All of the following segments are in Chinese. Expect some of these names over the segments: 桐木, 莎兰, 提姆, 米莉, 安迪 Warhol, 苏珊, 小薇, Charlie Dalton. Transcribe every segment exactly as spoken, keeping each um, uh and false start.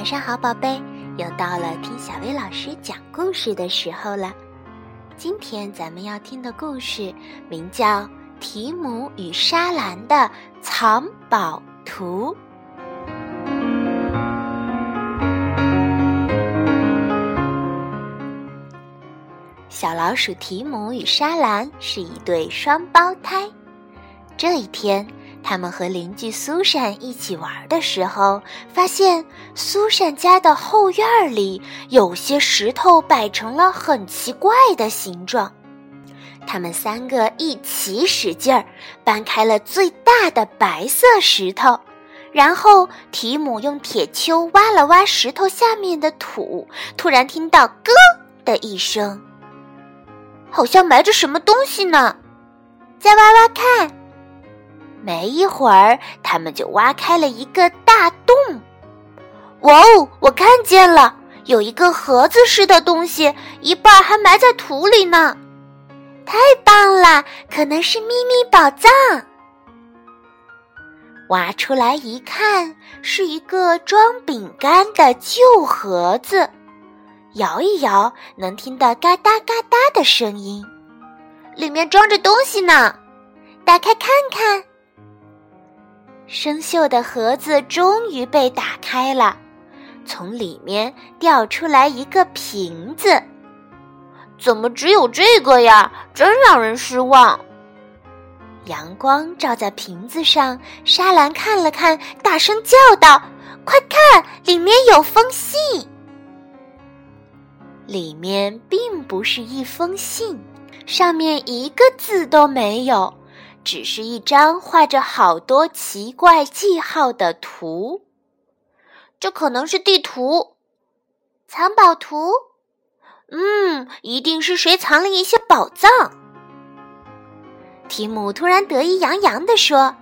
晚上好，宝贝，又到了听小薇老师讲故事的时候了。今天咱们要听的故事名叫《提姆与莎兰的藏宝图》。小老鼠提姆与莎兰是一对双胞胎。这一天，他们和邻居苏珊一起玩的时候，发现苏珊家的后院里有些石头摆成了很奇怪的形状。他们三个一起使劲儿搬开了最大的白色石头，然后提姆用铁锹挖了挖石头下面的土，突然听到“咯”的一声，好像埋着什么东西呢，再挖挖看。没一会儿，他们就挖开了一个大洞。哇哦，我看见了，有一个盒子似的东西，一半还埋在土里呢。太棒了，可能是秘密宝藏。挖出来一看，是一个装饼干的旧盒子。摇一摇，能听到嘎哒嘎哒的声音。里面装着东西呢，打开看看。生锈的盒子终于被打开了，从里面掉出来一个瓶子。怎么只有这个呀？真让人失望。阳光照在瓶子上，莎兰看了看，大声叫道：“快看，里面有封信！”里面并不是一封信，上面一个字都没有。只是一张画着好多奇怪记号的图。这可能是地图，藏宝图。嗯，一定是谁藏了一些宝藏。提姆突然得意洋洋地说：“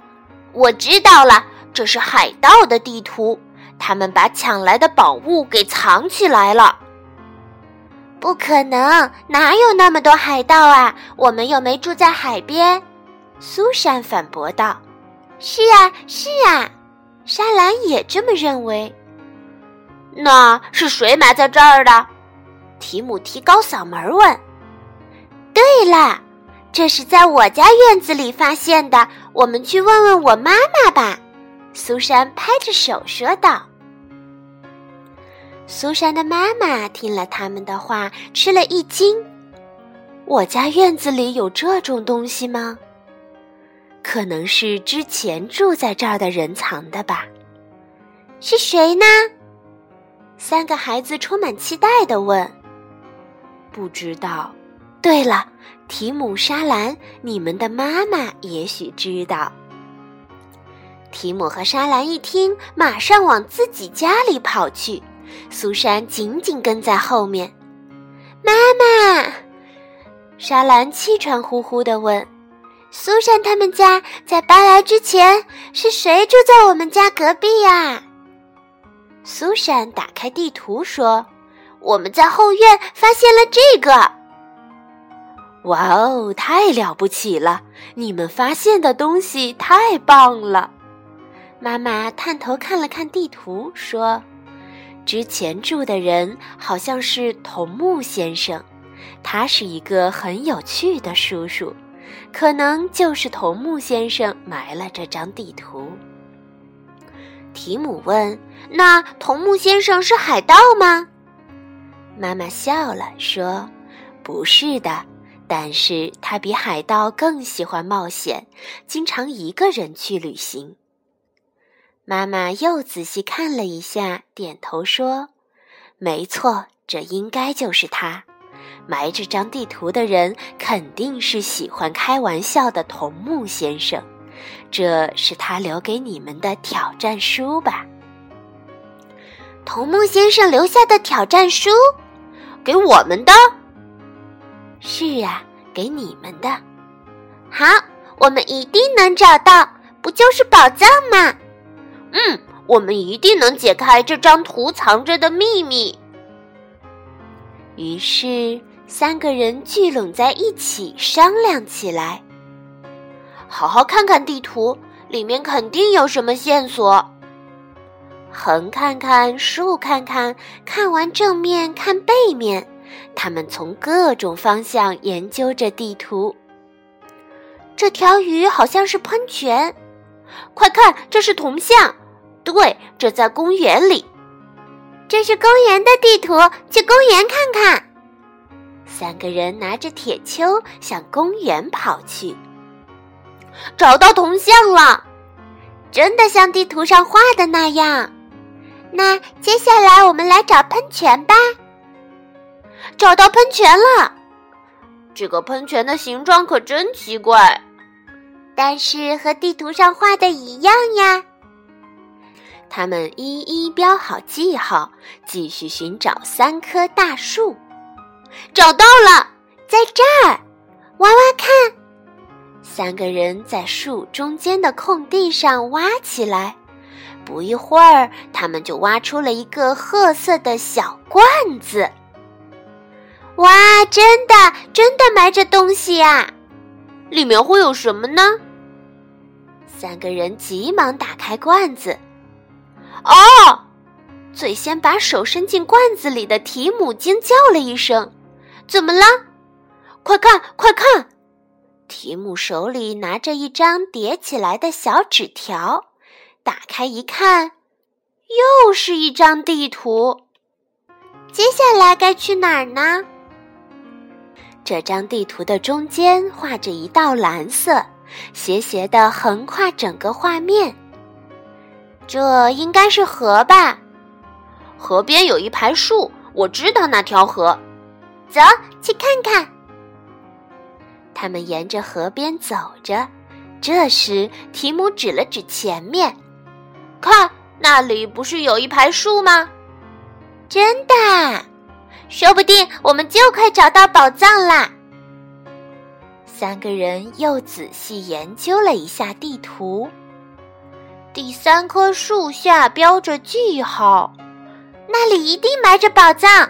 我知道了，这是海盗的地图，他们把抢来的宝物给藏起来了。”不可能，哪有那么多海盗啊？我们又没住在海边。苏珊反驳道：“是啊，是啊。”莎兰也这么认为。那是谁埋在这儿的？提姆提高嗓门问。对了，这是在我家院子里发现的，我们去问问我妈妈吧。苏珊拍着手说道。苏珊的妈妈听了他们的话，吃了一惊。我家院子里有这种东西吗？可能是之前住在这儿的人藏的吧。是谁呢？三个孩子充满期待地问。不知道。对了，提姆、莎兰，你们的妈妈也许知道。提姆和莎兰一听，马上往自己家里跑去，苏珊紧紧跟在后面。妈妈！莎兰气喘呼呼地问。苏珊他们家在搬来之前，是谁住在我们家隔壁呀？苏珊打开地图说：“我们在后院发现了这个。”哇哦，太了不起了！你们发现的东西太棒了。妈妈探头看了看地图说：“之前住的人好像是桐木先生，他是一个很有趣的叔叔。”可能就是桐木先生埋了这张地图。提姆问：“那桐木先生是海盗吗？”妈妈笑了，说：“不是的，但是他比海盗更喜欢冒险，经常一个人去旅行。”妈妈又仔细看了一下，点头说：“没错，这应该就是他。”埋这张地图的人肯定是喜欢开玩笑的桐木先生，这是他留给你们的挑战书吧？桐木先生留下的挑战书？给我们的？是啊，给你们的。好，我们一定能找到，不就是宝藏吗？嗯，我们一定能解开这张图藏着的秘密。于是三个人聚拢在一起商量起来。好好看看地图，里面肯定有什么线索。横看看，竖看看，看完正面，看背面，他们从各种方向研究着地图。这条鱼好像是喷泉，快看，这是铜像，对，这在公园里。这是公园的地图，去公园看看。三个人拿着铁锹向公园跑去。找到铜像了，真的像地图上画的那样。那接下来我们来找喷泉吧。找到喷泉了，这个喷泉的形状可真奇怪，但是和地图上画的一样呀。他们一一标好记号，继续寻找三棵大树。找到了，在这儿，挖挖看。三个人在树中间的空地上挖起来，不一会儿，他们就挖出了一个褐色的小罐子。哇，真的，真的埋着东西啊！里面会有什么呢？三个人急忙打开罐子。哦，最先把手伸进罐子里的提姆惊叫了一声，怎么了？快看，快看！提姆手里拿着一张叠起来的小纸条，打开一看，又是一张地图。接下来该去哪儿呢？这张地图的中间画着一道蓝色，斜斜地横跨整个画面。这应该是河吧？河边有一排树，我知道那条河。走，去看看。他们沿着河边走着，这时提姆指了指前面，看，那里不是有一排树吗？真的，说不定我们就快找到宝藏啦。三个人又仔细研究了一下地图。第三棵树下标着记号，那里一定埋着宝藏。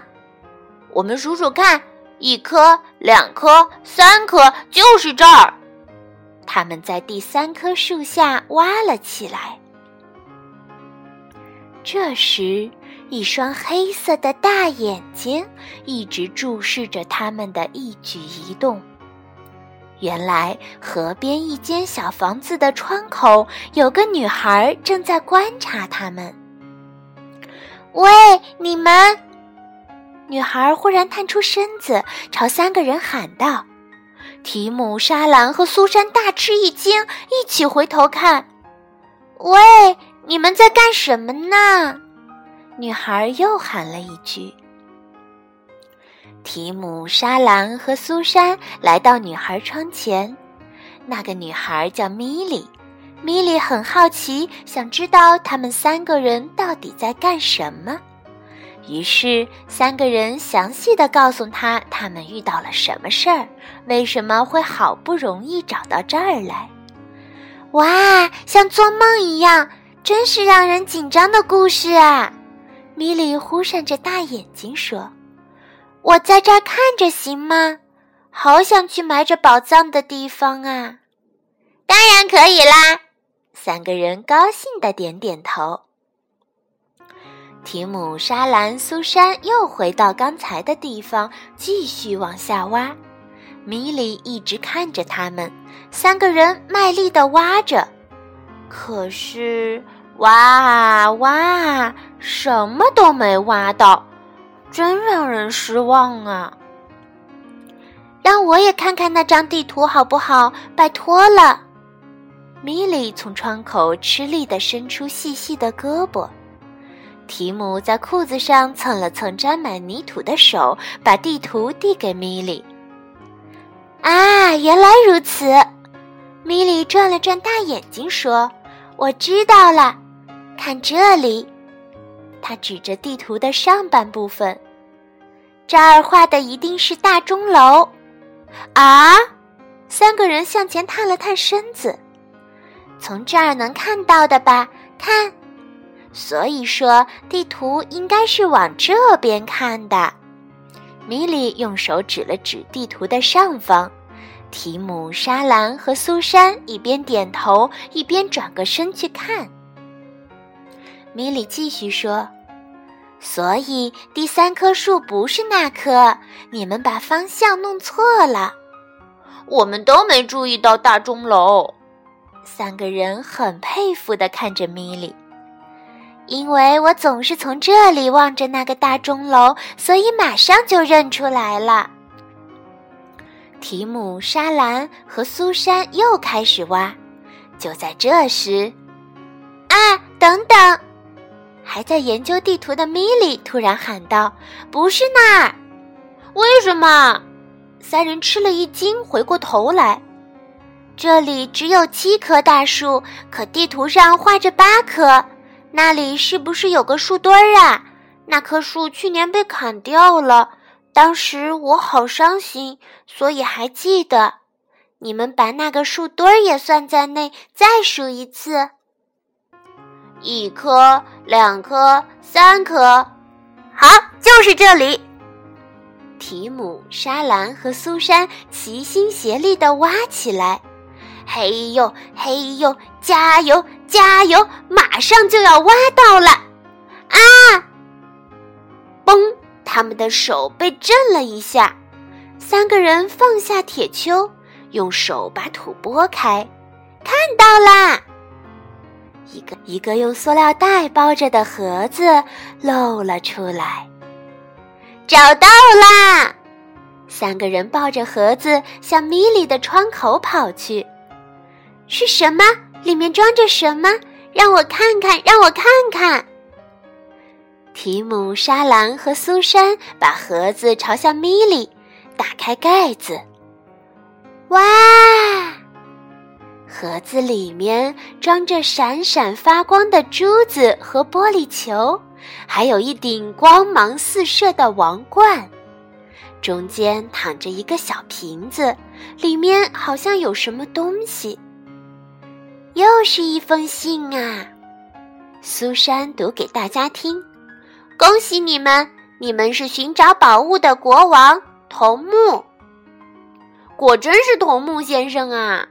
我们数数看，一棵、两棵、三棵，就是这儿。他们在第三棵树下挖了起来。这时，一双黑色的大眼睛一直注视着他们的一举一动。原来河边一间小房子的窗口有个女孩正在观察他们。喂，你们！女孩忽然探出身子，朝三个人喊道。提姆、莎兰和苏珊大吃一惊，一起回头看。喂，你们在干什么呢？女孩又喊了一句。提姆、莎兰和苏珊来到女孩窗前，那个女孩叫米莉，米莉很好奇，想知道他们三个人到底在干什么。于是，三个人详细地告诉她他们遇到了什么事儿，为什么会好不容易找到这儿来。哇，像做梦一样，真是让人紧张的故事啊！米莉忽闪着大眼睛说。我在这儿看着行吗？好想去埋着宝藏的地方啊！当然可以啦！三个人高兴地点点头。提姆、莎兰、苏珊又回到刚才的地方，继续往下挖。米莉一直看着他们，三个人卖力地挖着。可是，挖啊挖啊，什么都没挖到。真让人失望啊！让我也看看那张地图好不好？拜托了。米莉从窗口吃力地伸出细细的胳膊，提姆在裤子上蹭了蹭沾满泥土的手，把地图递给米莉。啊，原来如此！米莉转了转大眼睛说：“我知道了，看这里。”他指着地图的上半部分，这儿画的一定是大钟楼。啊！三个人向前探了探身子，从这儿能看到的吧？看，所以说地图应该是往这边看的。米莉用手指了指地图的上方，提姆、莎兰和苏珊一边点头，一边转个身去看。米莉继续说：“所以第三棵树不是那棵，你们把方向弄错了。”我们都没注意到大钟楼。三个人很佩服地看着米莉。因为我总是从这里望着那个大钟楼，所以马上就认出来了。提姆、莎兰和苏珊又开始挖。就在这时，啊，等等！还在研究地图的米莉突然喊道：“不是那儿！”为什么？三人吃了一惊，回过头来。这里只有七棵大树，可地图上画着八棵。那里是不是有个树墩儿啊？那棵树去年被砍掉了，当时我好伤心，所以还记得。你们把那个树墩儿也算在内，再数一次。一棵，两棵，三棵。好，就是这里。提姆、莎兰和苏珊齐心协力地挖起来，嘿呦嘿呦，加油加油，马上就要挖到了！啊！嘣！他们的手被震了一下，三个人放下铁锹，用手把土拨开，看到啦！一个一个用塑料袋包着的盒子露了出来。找到啦！三个人抱着盒子向米莉的窗口跑去。是什么？里面装着什么？让我看看，让我看看！提姆、莎兰和苏珊把盒子朝向米莉，打开盖子。哇！盒子里面装着闪闪发光的珠子和玻璃球。还有一顶光芒四射的王冠，中间躺着一个小瓶子，里面好像有什么东西。又是一封信啊！苏珊读给大家听：恭喜你们，你们是寻找宝物的国王桐木。果真是桐木先生啊！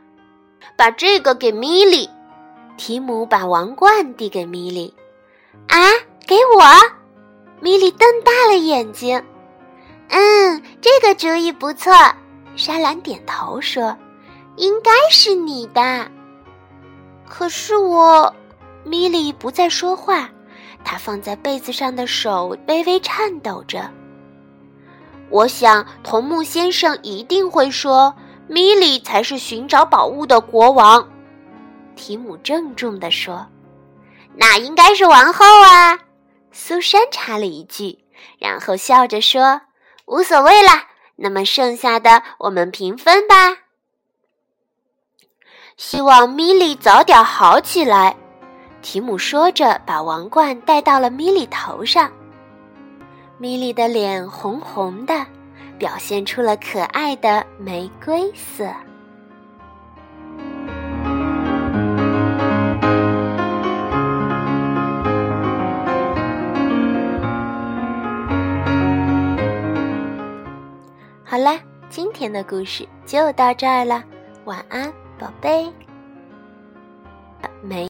把这个给米莉。提姆把王冠递给米莉。啊！给我！米莉瞪大了眼睛。嗯，这个主意不错。莎兰点头说：“应该是你的。”可是我……米莉不再说话，她放在被子上的手微微颤抖着。我想，桐木先生一定会说：“米莉才是寻找宝物的国王。”提姆郑重地说：“那应该是王后啊。”苏珊插了一句，然后笑着说：“无所谓啦，那么剩下的我们平分吧。”希望米莉早点好起来。提姆说着，把王冠戴到了米莉头上。米莉的脸红红的，表现出了可爱的玫瑰色。好啦，今天的故事就到这儿了，晚安，宝贝。没。